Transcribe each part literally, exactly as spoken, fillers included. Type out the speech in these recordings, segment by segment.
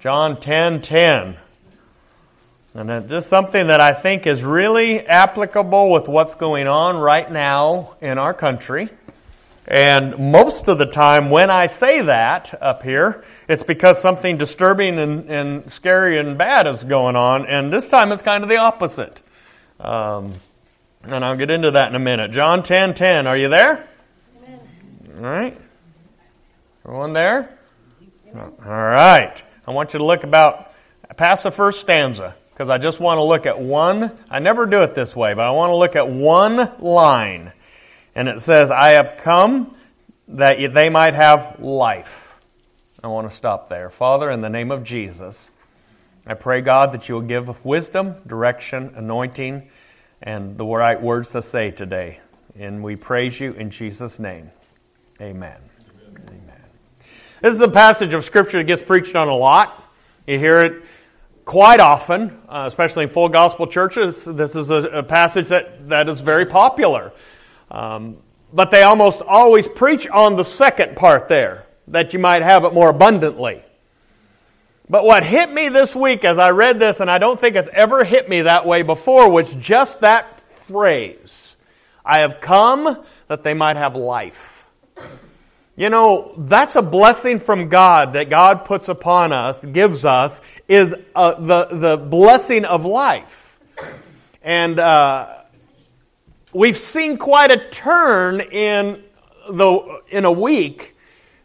John ten ten. And it's just something that I think is really applicable with what's going on right now in our country. And most of the time when I say that up here, it's because something disturbing and, and scary and bad is going on. And this time it's kind of the opposite. Um, and I'll get into that in a minute. John ten ten, are you there? Amen. All right. Everyone there? Amen. All right. I want you to look about, past the first stanza, because I just want to look at one. I never do it this way, but I want to look at one line. And it says, I have come that they might have life. I want to stop there. Father, in the name of Jesus, I pray, God, that you will give wisdom, direction, anointing, and the right words to say today. And we praise you in Jesus' name. Amen. Amen. Amen. This is a passage of Scripture that gets preached on a lot. You hear it quite often, uh, especially in full gospel churches. This is a, a passage that, that is very popular. Um, but they almost always preach on the second part there, that you might have it more abundantly. But what hit me this week as I read this, and I don't think it's ever hit me that way before, was just that phrase, I have come that they might have life. You know, that's a blessing from God that God puts upon us, gives us, is uh, the, the blessing of life. And, uh, We've seen quite a turn in the in a week,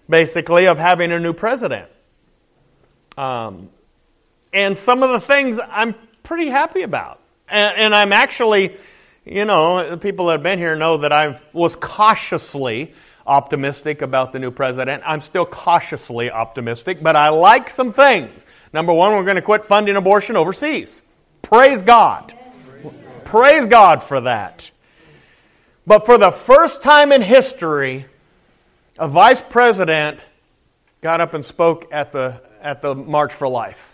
basically, of having a new president. Um, and some of the things I'm pretty happy about. And, and I'm actually, you know, the people that have been here know that I was cautiously optimistic about the new president. I'm still cautiously optimistic, but I like some things. Number one, we're going to quit funding abortion overseas. Praise God. Praise God for that. But for the first time in history, a vice president got up and spoke at the at the March for Life.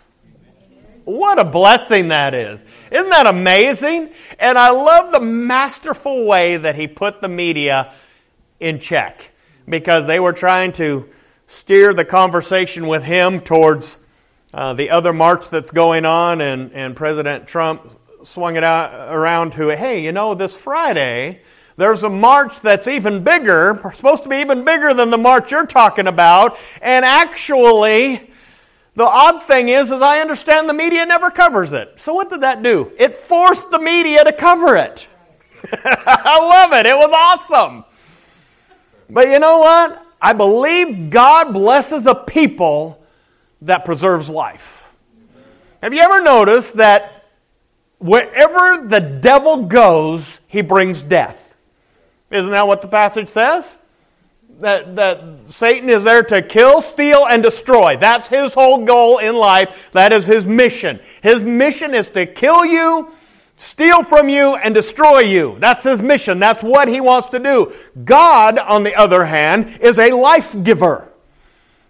What a blessing that is. Isn't that amazing? And I love the masterful way that he put the media in check, because they were trying to steer the conversation with him towards uh, the other march that's going on, and, and President Trump swung it out, around to, hey, you know, this Friday there's a march that's even bigger, supposed to be even bigger than the march you're talking about. And actually, the odd thing is, as I understand, the media never covers it. So what did that do? It forced the media to cover it. I love it. It was awesome. But you know what? I believe God blesses a people that preserves life. Have you ever noticed that wherever the devil goes, he brings death? Isn't that what the passage says? That that Satan is there to kill, steal, and destroy. That's his whole goal in life. That is his mission. His mission is to kill you, steal from you, and destroy you. That's his mission. That's what he wants to do. God, on the other hand, is a life giver.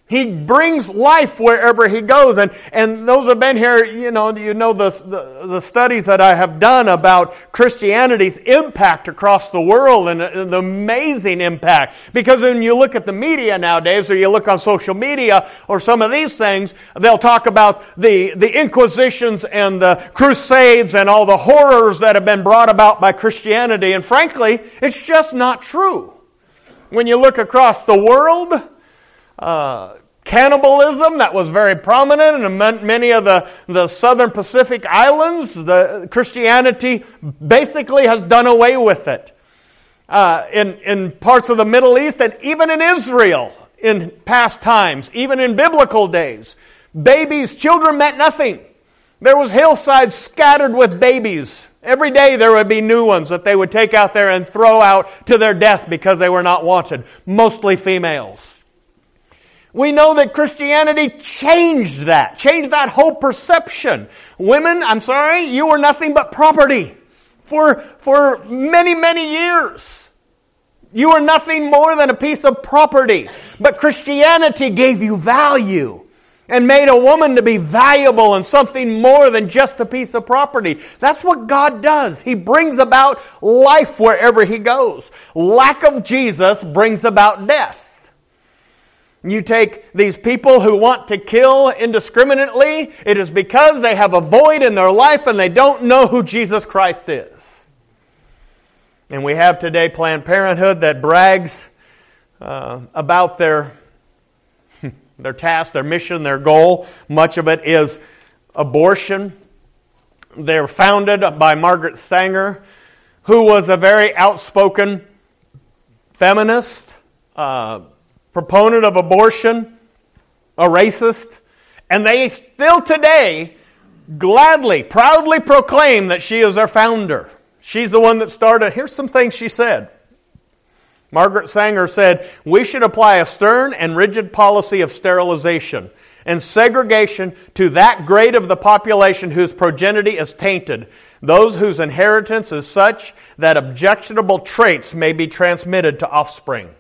He brings life wherever he goes. And, and those who have been here, you know, you know the, the, the studies that I have done about Christianity's impact across the world, and the, the amazing impact. Because when you look at the media nowadays, or you look on social media or some of these things, they'll talk about the, the inquisitions and the crusades and all the horrors that have been brought about by Christianity. And frankly, it's just not true. When you look across the world, Uh, cannibalism that was very prominent in many of the, the southern Pacific islands, the Christianity basically has done away with it. Uh, in, in parts of the Middle East, and even in Israel in past times, even in biblical days, babies, children meant nothing. There was hillsides scattered with babies. Every day there would be new ones that they would take out there and throw out to their death because they were not wanted, mostly females. We know that Christianity changed that, changed that whole perception. Women, I'm sorry, you were nothing but property for, for many, many years. You were nothing more than a piece of property. But Christianity gave you value and made a woman to be valuable and something more than just a piece of property. That's what God does. He brings about life wherever He goes. Lack of Jesus brings about death. You take these people who want to kill indiscriminately, it is because they have a void in their life and they don't know who Jesus Christ is. And we have today Planned Parenthood that brags uh, about their, their task, their mission, their goal. Much of it is abortion. They're founded by Margaret Sanger, who was a very outspoken feminist, uh, proponent of abortion, a racist, and they still today gladly, proudly proclaim that she is their founder. She's the one that started. Here's some things she said. Margaret Sanger said, "We should apply a stern and rigid policy of sterilization and segregation to that grade of the population whose progeny is tainted, those whose inheritance is such that objectionable traits may be transmitted to offspring."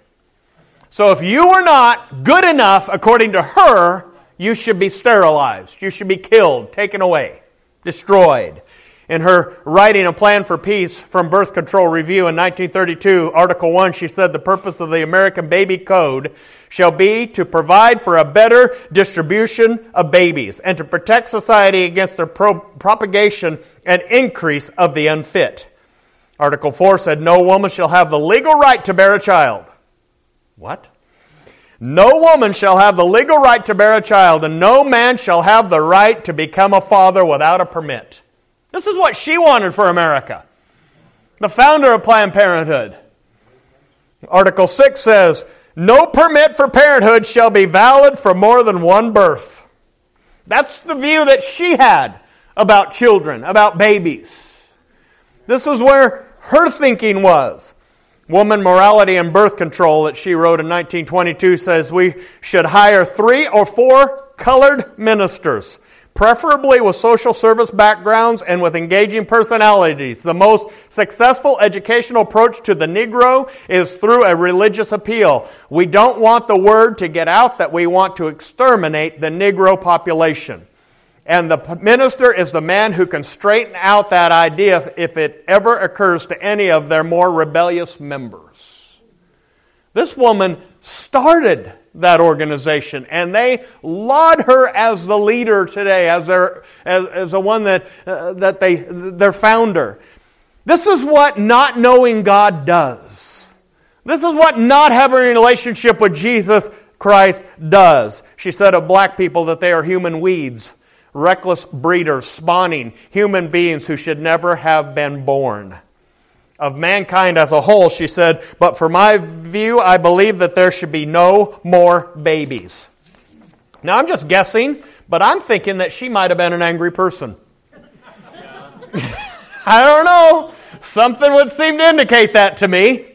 So if you were not good enough, according to her, you should be sterilized. You should be killed, taken away, destroyed. In her writing A Plan for Peace from Birth Control Review in nineteen thirty-two, Article one, she said, "The purpose of the American Baby Code shall be to provide for a better distribution of babies and to protect society against their pro- propagation and increase of the unfit." Article four said, "No woman shall have the legal right to bear a child." What? "No woman shall have the legal right to bear a child, and no man shall have the right to become a father without a permit." This is what she wanted for America. The founder of Planned Parenthood. Article six says, "No permit for parenthood shall be valid for more than one birth." That's the view that she had about children, about babies. This is where her thinking was. Woman, Morality, and Birth Control that she wrote in nineteen twenty-two says we should hire three or four colored ministers, preferably with social service backgrounds and with engaging personalities. The most successful educational approach to the Negro is through a religious appeal. We don't want the word to get out that we want to exterminate the Negro population. And the minister is the man who can straighten out that idea if it ever occurs to any of their more rebellious members. This woman started that organization, and they laud her as the leader today, as their as, as the one that uh, that they their founder. This is what not knowing God does. This is what not having a relationship with Jesus Christ does. She said of black people that they are human weeds, reckless breeders spawning human beings who should never have been born. Of mankind as a whole, she said, "But for my view, I believe that there should be no more babies." Now, I'm just guessing, but I'm thinking that she might have been an angry person. I don't know. Something would seem to indicate that to me.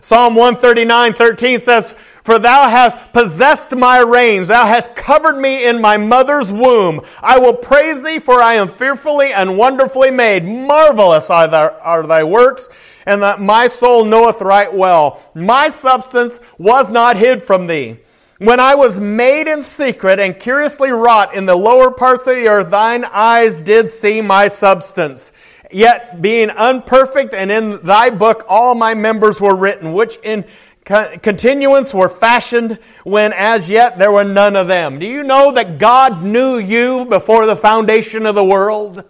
Psalm one thirty-nine, thirteen says, "For thou hast possessed my reins, thou hast covered me in my mother's womb. I will praise thee, for I am fearfully and wonderfully made. Marvelous are thy, are thy works, and that my soul knoweth right well. My substance was not hid from thee. When I was made in secret and curiously wrought in the lower parts of the earth, thine eyes did see my substance. Yet being unperfect, and in thy book all my members were written, which in continuance were fashioned, when as yet there were none of them." Do you know that God knew you before the foundation of the world?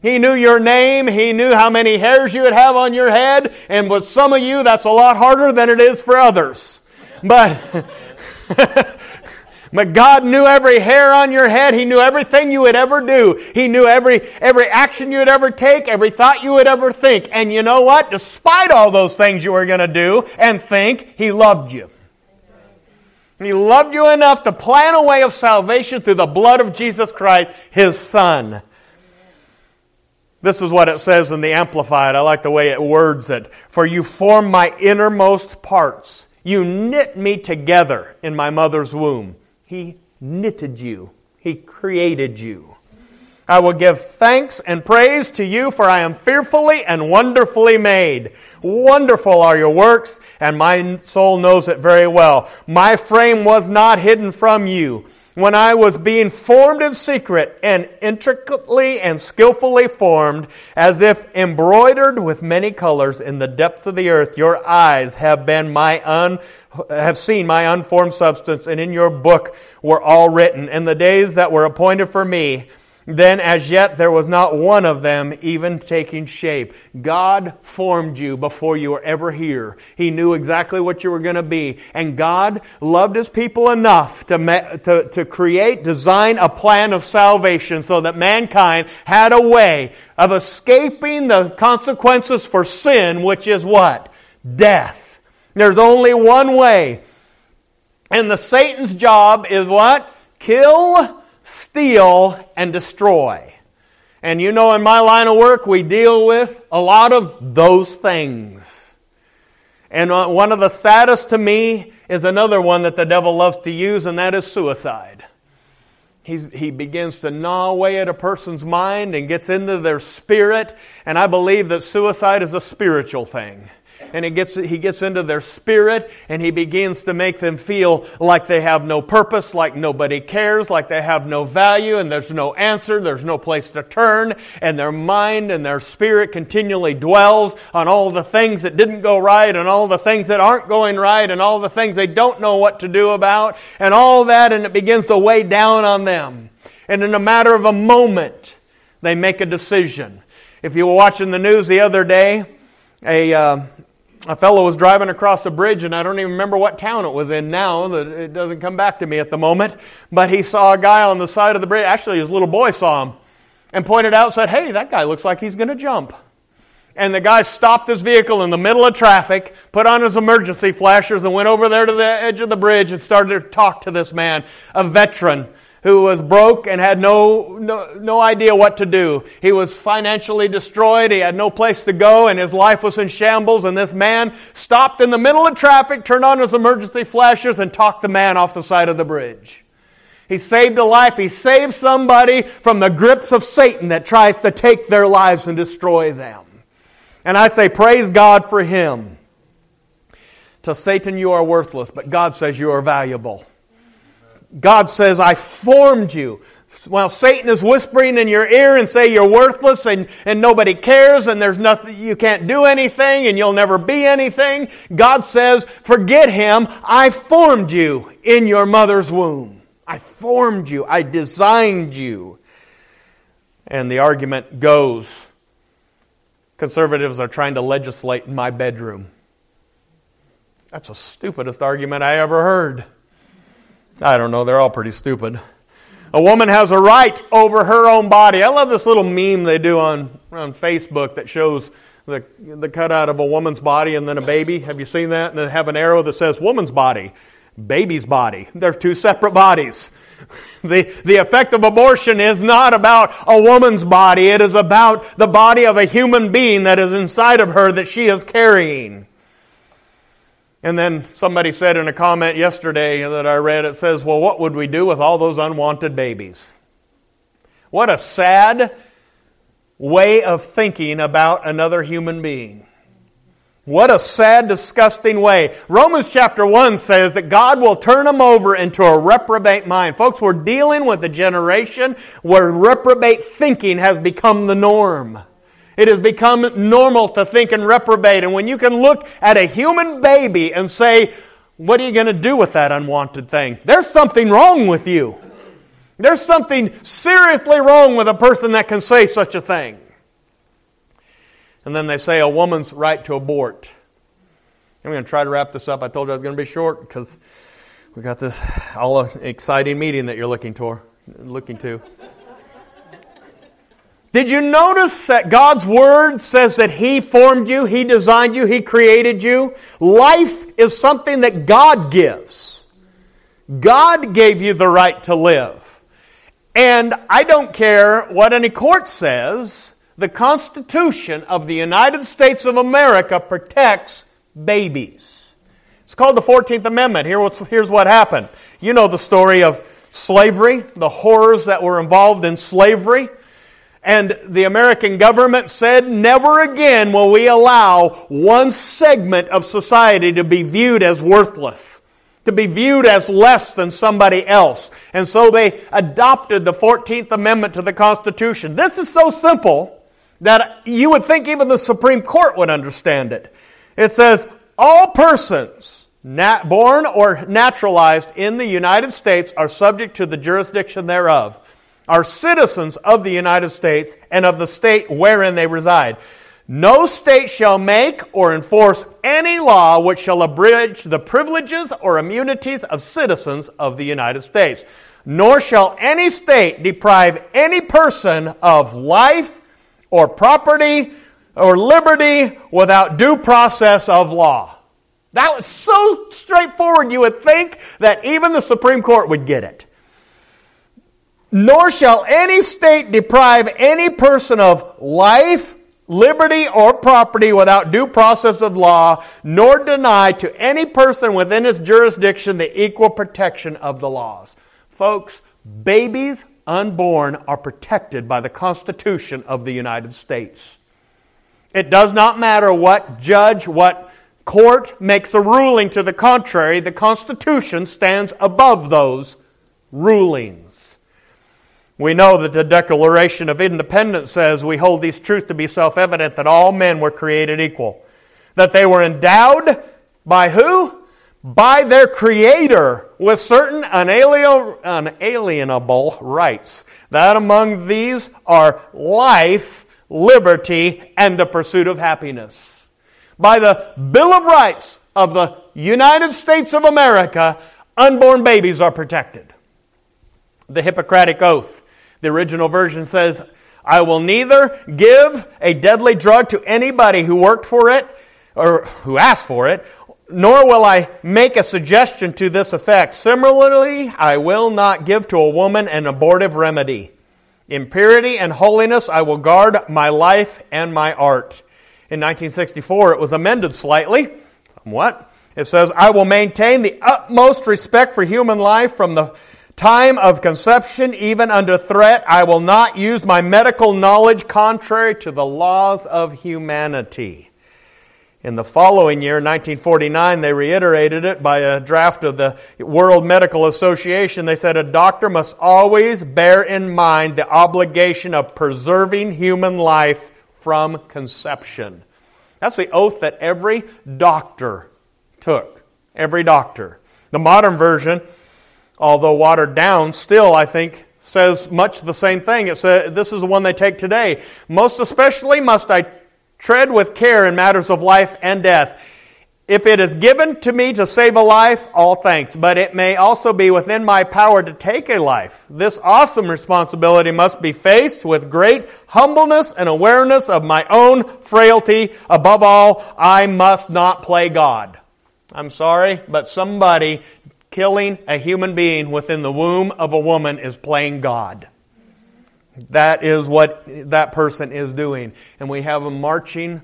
He knew your name. He knew how many hairs you would have on your head. And with some of you, that's a lot harder than it is for others. But, but God knew every hair on your head. He knew everything you would ever do. He knew every every action you would ever take, every thought you would ever think. And you know what? Despite all those things you were going to do and think, He loved you. He loved you enough to plan a way of salvation through the blood of Jesus Christ, His Son. This is what it says in the Amplified. I like the way it words it. "For you formed my innermost parts. You knit me together in my mother's womb." He knitted you. He created you. "I will give thanks and praise to you, for I am fearfully and wonderfully made. Wonderful are your works, and my soul knows it very well. My frame was not hidden from you when I was being formed in secret and intricately and skillfully formed, as if embroidered with many colors in the depth of the earth, your eyes have been my un, have seen my unformed substance, and in your book were all written, and the days that were appointed for me, then as yet there was not one of them even taking shape. God formed you before you were ever here. He knew exactly what you were going to be. And God loved His people enough to, ma- to, to create, design a plan of salvation so that mankind had a way of escaping the consequences for sin, which is what? Death. There's only one way. And the Satan's job is what? Kill, steal, and destroy. And you know, in my line of work, we deal with a lot of those things. And one of the saddest to me is another one that the devil loves to use, and that is suicide. He's, he begins to gnaw away at a person's mind and gets into their spirit, and I believe that suicide is a spiritual thing. And it gets, he gets into their spirit, and he begins to make them feel like they have no purpose, like nobody cares, like they have no value, and there's no answer, there's no place to turn, and their mind and their spirit continually dwells on all the things that didn't go right, and all the things that aren't going right, and all the things they don't know what to do about, and all that, and it begins to weigh down on them. And in a matter of a moment, they make a decision. If you were watching the news the other day, a... Uh, A fellow was driving across a bridge, and I don't even remember what town it was in now. It doesn't come back to me at the moment. But he saw a guy on the side of the bridge. Actually, his little boy saw him and pointed out and said, "Hey, that guy looks like he's going to jump." And the guy stopped his vehicle in the middle of traffic, put on his emergency flashers, and went over there to the edge of the bridge and started to talk to this man, a veteran who was broke and had no, no no idea what to do. He was financially destroyed. He had no place to go, and his life was in shambles. And this man stopped in the middle of traffic, turned on his emergency flashers, and talked the man off the side of the bridge. He saved a life. He saved somebody from the grips of Satan that tries to take their lives and destroy them. And I say, praise God for him. To Satan, you are worthless, but God says you are valuable. God says, I formed you. While Satan is whispering in your ear and say you're worthless and, and nobody cares and there's nothing, you can't do anything and you'll never be anything, God says, forget him. I formed you in your mother's womb. I formed you. I designed you. And the argument goes, conservatives are trying to legislate in my bedroom. That's the stupidest argument I ever heard. I don't know, they're all pretty stupid. A woman has a right over her own body. I love this little meme they do on, on Facebook that shows the the cutout of a woman's body and then a baby. Have you seen that? And they have an arrow that says woman's body, baby's body. They're two separate bodies. The, the effect of abortion is not about a woman's body. It is about the body of a human being that is inside of her that she is carrying. And then somebody said in a comment yesterday that I read, it says, well, what would we do with all those unwanted babies? What a sad way of thinking about another human being. What a sad, disgusting way. Romans chapter one says that God will turn them over into a reprobate mind. Folks, we're dealing with a generation where reprobate thinking has become the norm. It has become normal to think and reprobate. And when you can look at a human baby and say, what are you going to do with that unwanted thing? There's something wrong with you. There's something seriously wrong with a person that can say such a thing. And then they say a woman's right to abort. I'm going to try to wrap this up. I told you I was going to be short because we got this all exciting meeting that you're looking to. Looking to. Did you notice that God's Word says that He formed you, He designed you, He created you? Life is something that God gives. God gave you the right to live. And I don't care what any court says, the Constitution of the United States of America protects babies. It's called the fourteenth Amendment. Here, here's what happened. You know the story of slavery, the horrors that were involved in slavery. And the American government said, never again will we allow one segment of society to be viewed as worthless, to be viewed as less than somebody else. And so they adopted the fourteenth Amendment to the Constitution. This is so simple that you would think even the Supreme Court would understand it. It says, all persons nat- born or naturalized in the United States are subject to the jurisdiction thereof, are citizens of the United States and of the state wherein they reside. No state shall make or enforce any law which shall abridge the privileges or immunities of citizens of the United States, nor shall any state deprive any person of life or property or liberty without due process of law. That was so straightforward, you would think that even the Supreme Court would get it. Nor shall any state deprive any person of life, liberty, or property without due process of law, nor deny to any person within his jurisdiction the equal protection of the laws. Folks, babies unborn are protected by the Constitution of the United States. It does not matter what judge, what court makes a ruling to the contrary, the Constitution stands above those rulings. We know that the Declaration of Independence says we hold these truths to be self-evident, that all men were created equal. That they were endowed by who? By their Creator with certain unalienable rights. That among these are life, liberty, and the pursuit of happiness. By the Bill of Rights of the United States of America, unborn babies are protected. The Hippocratic Oath. The original version says, I will neither give a deadly drug to anybody who worked for it or who asked for it, nor will I make a suggestion to this effect. Similarly, I will not give to a woman an abortive remedy. In purity and holiness, I will guard my life and my art. In nineteen sixty-four, it was amended slightly, somewhat. It says, I will maintain the utmost respect for human life from the time of conception, even under threat. I will not use my medical knowledge contrary to the laws of humanity. In the following year, nineteen forty-nine, they reiterated it by a draft of the World Medical Association. They said a doctor must always bear in mind the obligation of preserving human life from conception. That's the oath that every doctor took. Every doctor. The modern version, although watered down, still, I think, says much the same thing. It says, this is the one they take today. Most especially must I tread with care in matters of life and death. If it is given to me to save a life, all thanks. But it may also be within my power to take a life. This awesome responsibility must be faced with great humbleness and awareness of my own frailty. Above all, I must not play God. I'm sorry, but somebody killing a human being within the womb of a woman is playing God. That is what that person is doing. And we have them marching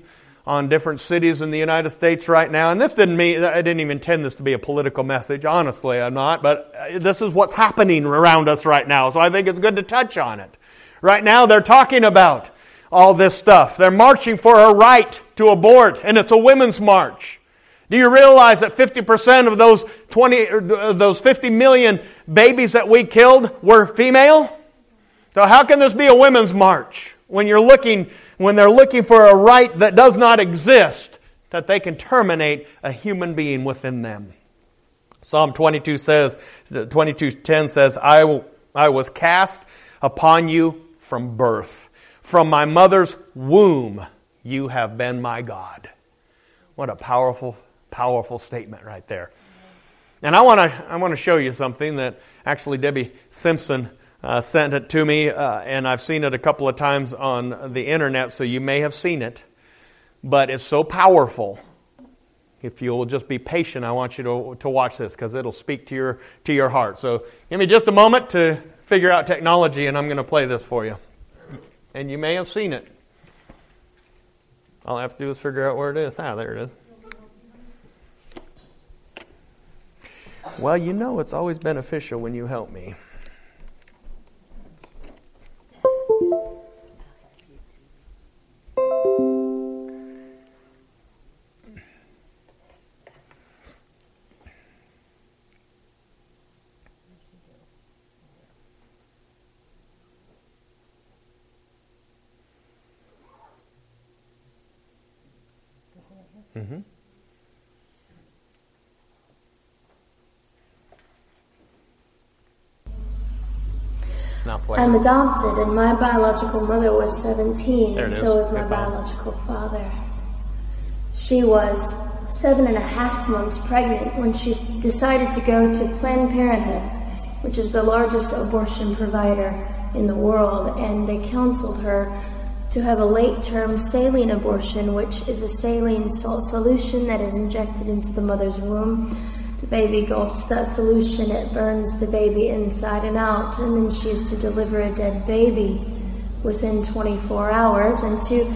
on different cities in the United States right now. And this didn't mean, I didn't even intend this to be a political message. Honestly, I'm not. But this is what's happening around us right now. So I think it's good to touch on it. Right now they're talking about all this stuff. They're marching for a right to abort. And it's a women's march. Do you realize that fifty percent of those twenty, those fifty million babies that we killed were female? So how can this be a women's march when you're looking, when they're looking for a right that does not exist, that they can terminate a human being within them? Psalm twenty-two says, twenty-two ten says, I, I was cast upon you from birth. From my mother's womb, you have been my God. What a powerful Powerful statement right there. And I want to I want to show you something that actually Debbie Simpson uh, sent it to me, uh, and I've seen it a couple of times on the internet, so you may have seen it. But it's so powerful. If you'll just be patient, I want you to to watch this because it'll speak to your to your heart. So give me just a moment to figure out technology, and I'm going to play this for you. And you may have seen it. All I have to do is figure out where it is. Ah, there it is. Well, you know it's always beneficial when you help me. Mm-hmm. I'm adopted, and my biological mother was seventeen, and so was my That's biological all. father. She was seven and a half months pregnant when she decided to go to Planned Parenthood, which is the largest abortion provider in the world, and they counseled her to have a late-term saline abortion, which is a saline salt solution that is injected into the mother's womb. The baby gulps that solution, it burns the baby inside and out, and then she is to deliver a dead baby within twenty-four hours. And to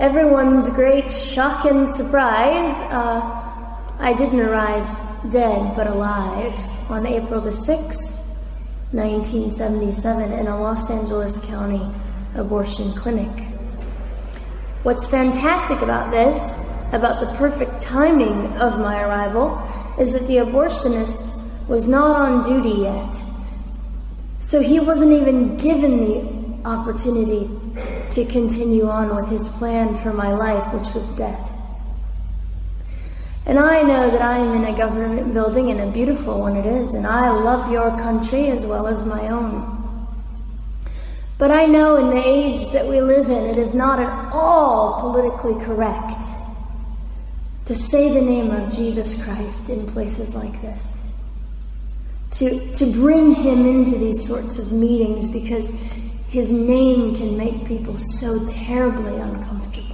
everyone's great shock and surprise, uh, I didn't arrive dead but alive on April the sixth, nineteen seventy-seven, in a Los Angeles County abortion clinic. What's fantastic about this, about the perfect timing of my arrival, is that the abortionist was not on duty yet. So he wasn't even given the opportunity to continue on with his plan for my life, which was death. And I know that I am in a government building, and a beautiful one it is, and I love your country as well as my own. But I know in the age that we live in, it is not at all politically correct to say the name of Jesus Christ in places like this, to, to bring him into these sorts of meetings, because his name can make people so terribly uncomfortable.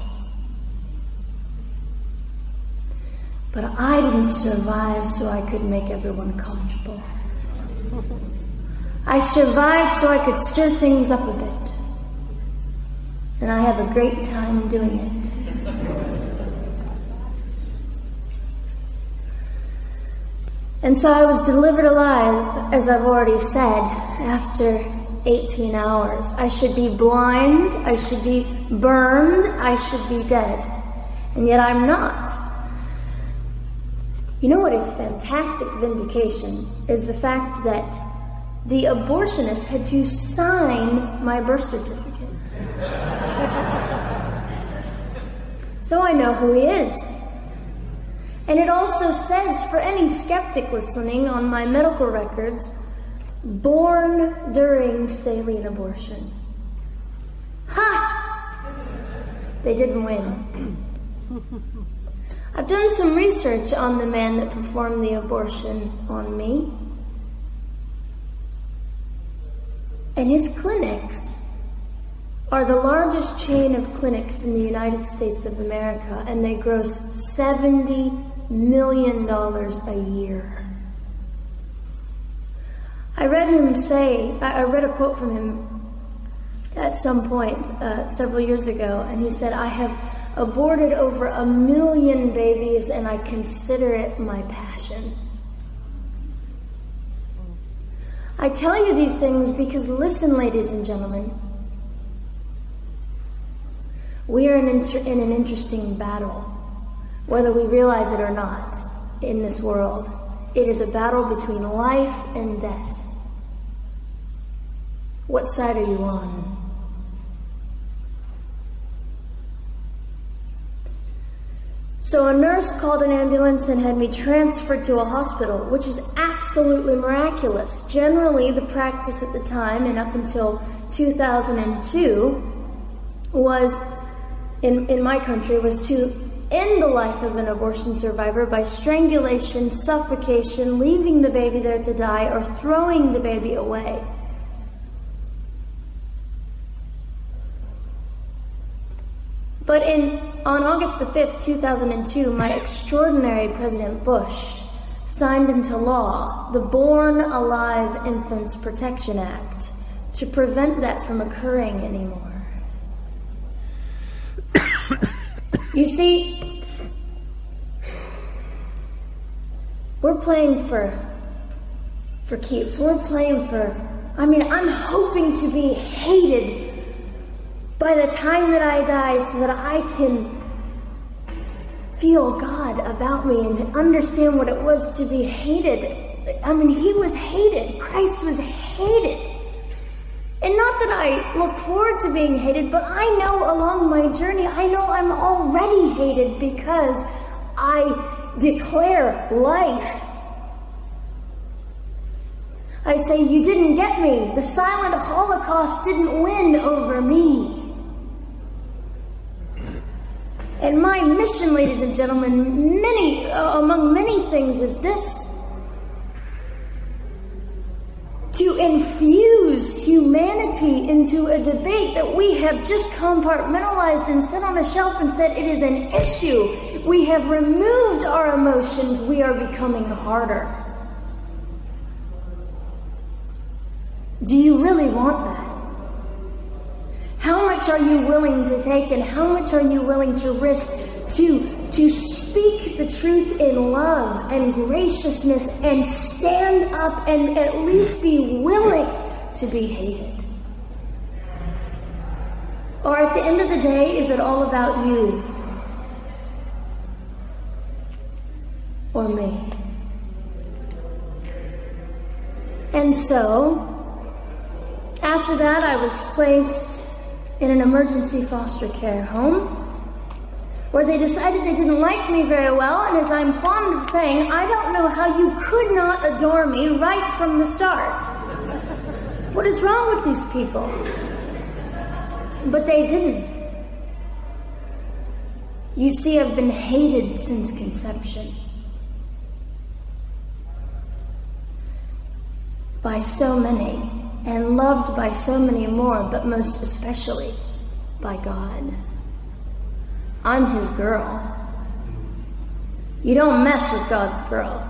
But I didn't survive so I could make everyone comfortable. I survived so I could stir things up a bit. And I have a great time doing it. And so I was delivered alive, as I've already said, after eighteen hours. I should be blind, I should be burned, I should be dead. And yet I'm not. You know what is fantastic vindication is the fact that the abortionist had to sign my birth certificate. So I know who he is. And it also says, for any skeptic listening, on my medical records, born during saline abortion. Ha! They didn't win. I've done some research on the man that performed the abortion on me. And his clinics are the largest chain of clinics in the United States of America, and they gross seventy million dollars a year. I read him say, I read a quote from him at some point uh, several years ago, and he said, "I have aborted over a million babies, and I consider it my passion." I tell you these things because, listen, ladies and gentlemen, we are in, inter- in an interesting battle. Whether we realize it or not, in this world, it is a battle between life and death. What side are you on? So a nurse called an ambulance and had me transferred to a hospital, which is absolutely miraculous. Generally, the practice at the time and up until two thousand two was, in, in my country, was to end the life of an abortion survivor by strangulation, suffocation, leaving the baby there to die, or throwing the baby away. But in on August the fifth, two thousand two, my extraordinary President Bush signed into law the Born Alive Infants Protection Act to prevent that from occurring anymore. You see, we're playing for for keeps. We're playing for, I mean, I'm hoping to be hated by the time that I die so that I can feel God about me and understand what it was to be hated. I mean, he was hated. Christ was hated. And not that I look forward to being hated, but I know along my journey, I know I'm already hated because I declare life. I say, you didn't get me. The silent Holocaust didn't win over me. And my mission, ladies and gentlemen, many uh, among many things is this: to infuse humanity into a debate that we have just compartmentalized and set on a shelf and said it is an issue. We have removed our emotions. We are becoming harder. Do you really want that? How much are you willing to take, and how much are you willing to risk to, to speak the truth in love and graciousness and stand up and at least be willing to be hated? Or at the end of the day, is it all about you or me? And so, after that, I was placed in an emergency foster care home, where they decided they didn't like me very well, and as I'm fond of saying, I don't know how you could not adore me right from the start. What is wrong with these people? But they didn't. You see, I've been hated since conception by so many, and loved by so many more, but most especially by God. I'm his girl. You don't mess with God's girl.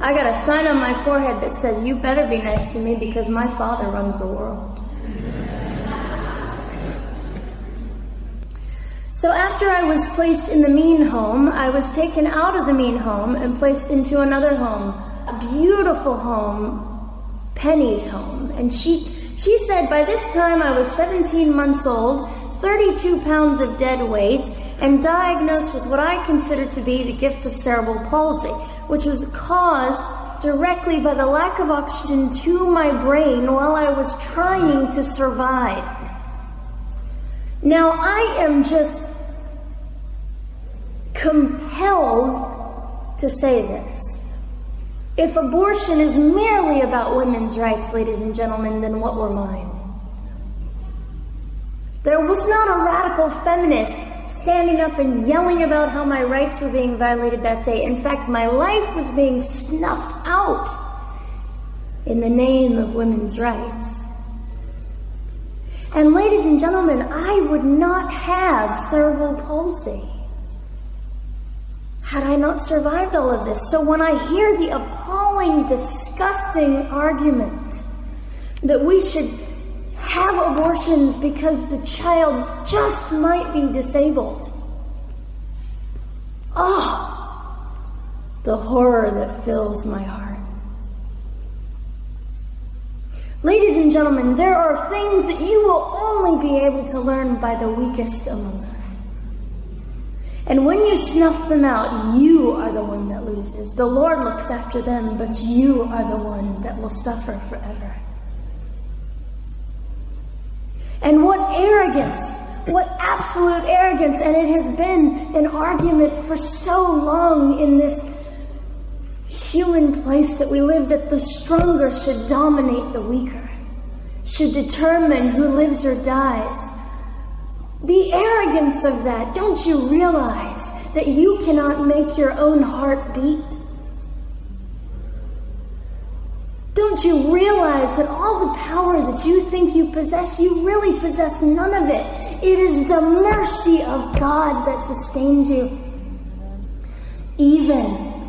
I got a sign on my forehead that says, you better be nice to me because my Father runs the world. So after I was placed in the mean home, I was taken out of the mean home and placed into another home, a beautiful home, Penny's home. And she she said by this time I was seventeen months old, thirty-two pounds of dead weight, and diagnosed with what I consider to be the gift of cerebral palsy, which was caused directly by the lack of oxygen to my brain while I was trying to survive. Now I am just compelled to say this. If abortion is merely about women's rights, ladies and gentlemen, then what were mine? There was not a radical feminist standing up and yelling about how my rights were being violated that day. In fact, my life was being snuffed out in the name of women's rights. And ladies and gentlemen, I would not have cerebral palsy had I not survived all of this. So when I hear the appalling, disgusting argument that we should have abortions because the child just might be disabled, oh, the horror that fills my heart. Ladies and gentlemen, there are things that you will only be able to learn by the weakest among us. And when you snuff them out, you are the one that loses. The Lord looks after them, but you are the one that will suffer forever. And what arrogance, what absolute arrogance. And it has been an argument for so long in this human place that we live, that the stronger should dominate the weaker, should determine who lives or dies. The arrogance of that. Don't you realize that you cannot make your own heart beat? Don't you realize that all the power that you think you possess, you really possess none of it? It is the mercy of God that sustains you, even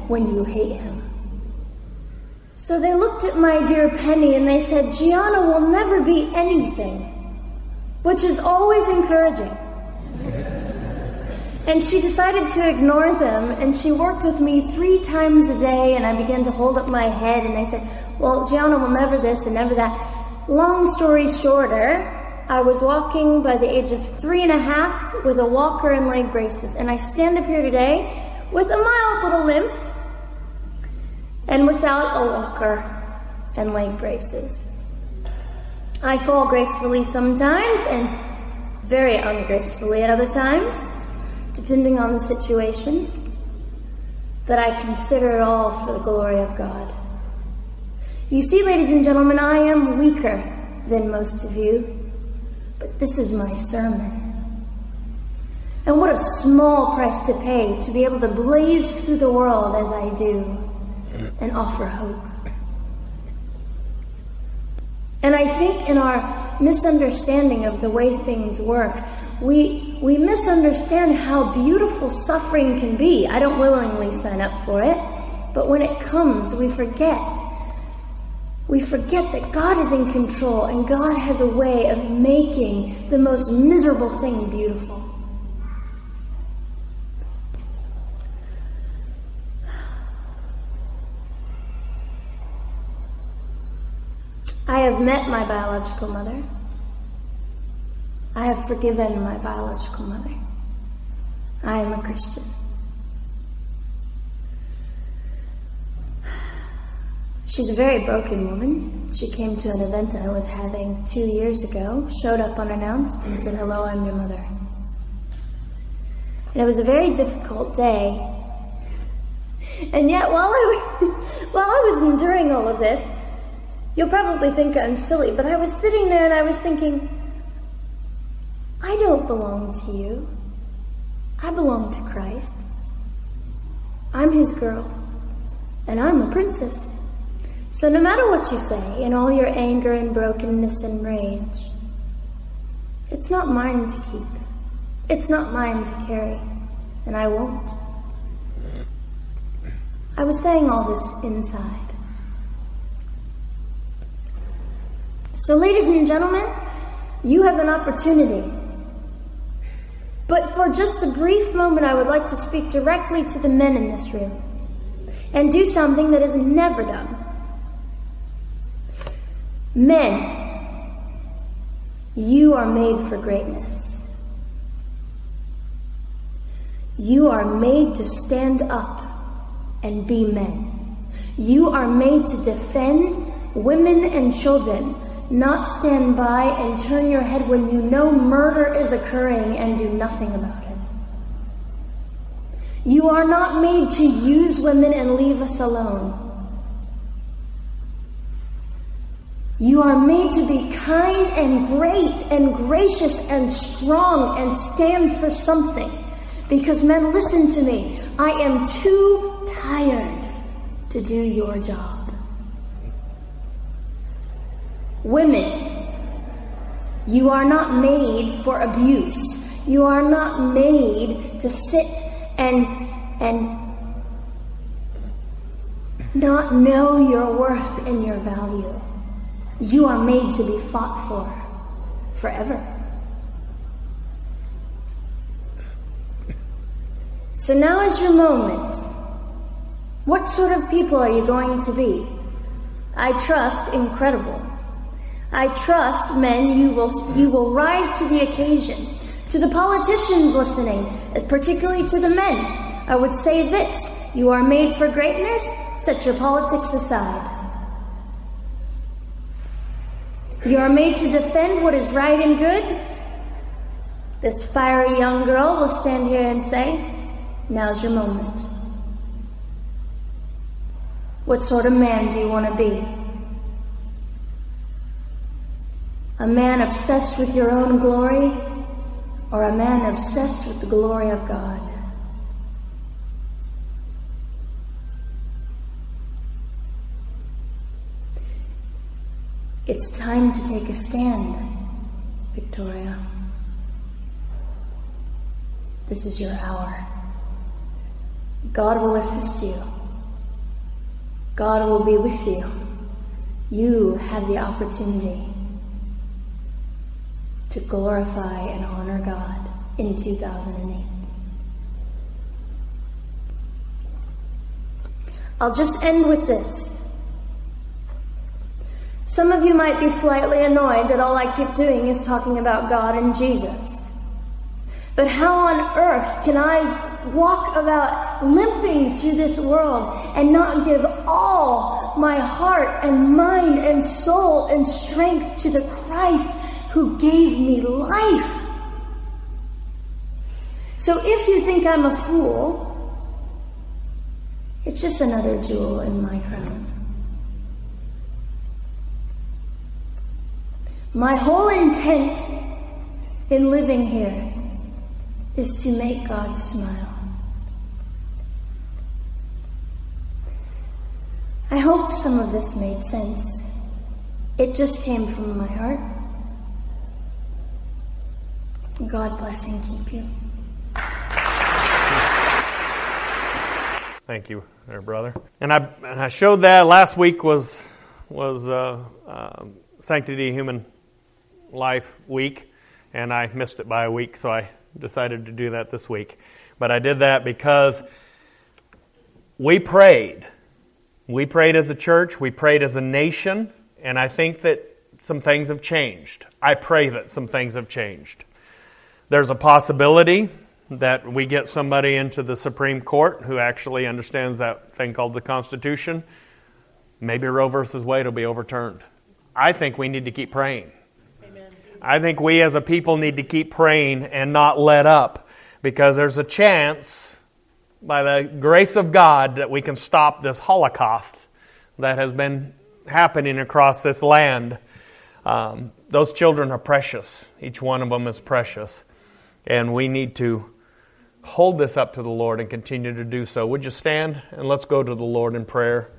when you hate him. So they looked at my dear Penny and they said, Gianna will never be anything, which is always encouraging. And she decided to ignore them, and she worked with me three times a day, and I began to hold up my head, and they said, well, Gianna will never this and never that. Long story shorter, I was walking by the age of three and a half with a walker and leg braces, and I stand up here today with a mild little limp and without a walker and leg braces. I fall gracefully sometimes and very ungracefully at other times, depending on the situation. but I consider it all for the glory of God. You see, ladies and gentlemen, I am weaker than most of you, but this is my sermon. And what a small price to pay to be able to blaze through the world as I do and offer hope. And I think in our misunderstanding of the way things work, we we misunderstand how beautiful suffering can be. I don't willingly sign up for it, but when it comes, we forget. We forget that God is in control and God has a way of making the most miserable thing beautiful. I have met my biological mother. I have forgiven my biological mother. I am a Christian. She's a very broken woman. She came to an event I was having two years ago, showed up unannounced, and said, "Hello, I'm your mother." And it was a very difficult day. And yet, while I was, while I was enduring all of this, you'll probably think I'm silly, but I was sitting there and I was thinking, I don't belong to you. I belong to Christ. I'm his girl, and I'm a princess. So no matter what you say, in all your anger and brokenness and rage, it's not mine to keep. It's not mine to carry, and I won't. I was saying all this inside. So, ladies and gentlemen, you have an opportunity. But for just a brief moment, I would like to speak directly to the men in this room and do something that is never done. Men, you are made for greatness. You are made to stand up and be men. You are made to defend women and children. Not stand by and turn your head when you know murder is occurring and do nothing about it. You are not made to use women and leave us alone. You are made to be kind and great and gracious and strong and stand for something. Because men, listen to me. I am too tired to do your job. Women, you are not made for abuse. You are not made to sit and and not know your worth and your value. You are made to be fought for forever. So now is your moment. What sort of people are you going to be? I trust incredible. I trust, men, you will you will rise to the occasion. To the politicians listening, particularly to the men, I would say this: you are made for greatness, set your politics aside. You are made to defend what is right and good. This fiery young girl will stand here and say, now's your moment. What sort of man do you want to be? A man obsessed with your own glory, or a man obsessed with the glory of God? It's time to take a stand, Victoria. This is your hour. God will assist you. God will be with you. You have the opportunity to glorify and honor God in two thousand eight. I'll just end with this. Some of you might be slightly annoyed that all I keep doing is talking about God and Jesus. But how on earth can I walk about limping through this world and not give all my heart and mind and soul and strength to the Christ who gave me life? So if you think I'm a fool, It's just another jewel in my crown. My whole intent in living here is to make God smile. I hope some of this made sense. It just came from my heart. God bless and keep you. Thank you, there, brother. And I and I showed that last week was was uh, uh, Sanctity Human Life Week, and I missed it by a week, so I decided to do that this week. But I did that because we prayed. We prayed as a church. We prayed as a nation. And I think that some things have changed. I pray that some things have changed. There's a possibility that we get somebody into the Supreme Court who actually understands that thing called the Constitution. Maybe Roe versus Wade will be overturned. I think we need to keep praying. Amen. I think we as a people need to keep praying and not let up, because there's a chance, by the grace of God, that we can stop this Holocaust that has been happening across this land. Um, those children are precious. Each one of them is precious. And we need to hold this up to the Lord and continue to do so. Would you stand and let's go to the Lord in prayer.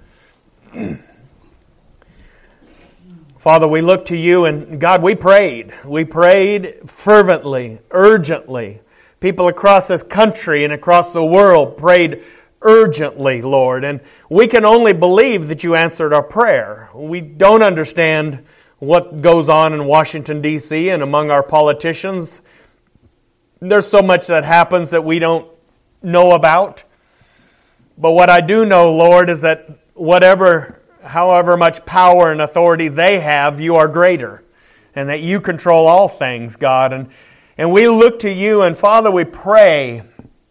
Father, we look to you, and God, we prayed. We prayed fervently, urgently. People across this country and across the world prayed urgently, Lord. And we can only believe that you answered our prayer. We don't understand what goes on in Washington, D C and among our politicians. There's so much that happens that we don't know about. But what I do know, Lord, is that whatever, however much power and authority they have, you are greater. And that you control all things, God. And, and we look to you, and Father, we pray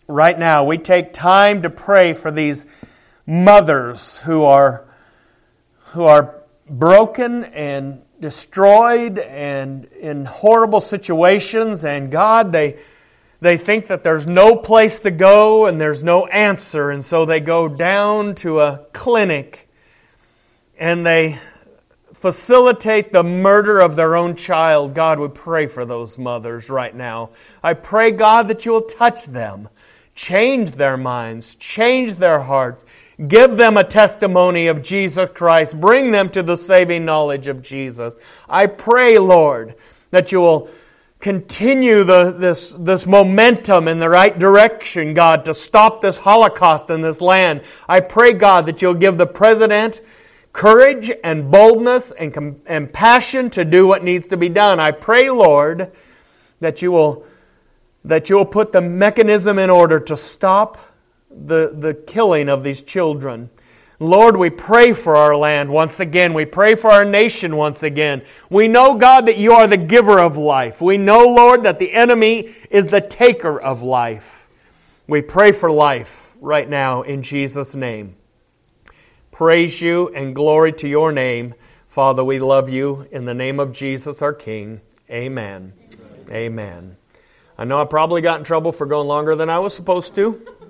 right now. We take time to pray for these mothers who are, who are broken and destroyed and in horrible situations. And God, they... They think that there's no place to go and there's no answer, and so they go down to a clinic and they facilitate the murder of their own child. God, we pray for those mothers right now. I pray, God, that you will touch them, change their minds, change their hearts, give them a testimony of Jesus Christ, bring them to the saving knowledge of Jesus. I pray, Lord, that you will continue the, this, this momentum in the right direction, God, to stop this Holocaust in this land. I pray, God, that you'll give the president courage and boldness and, com- and passion to do what needs to be done. I pray, Lord, that you will, that you will put the mechanism in order to stop the, the killing of these children. Lord, we pray for our land once again. We pray for our nation once again. We know, God, that you are the giver of life. We know, Lord, that the enemy is the taker of life. We pray for life right now in Jesus' name. Praise you and glory to your name. Father, we love you. In the name of Jesus, our King, amen. Amen. Amen. I know I probably got in trouble for going longer than I was supposed to.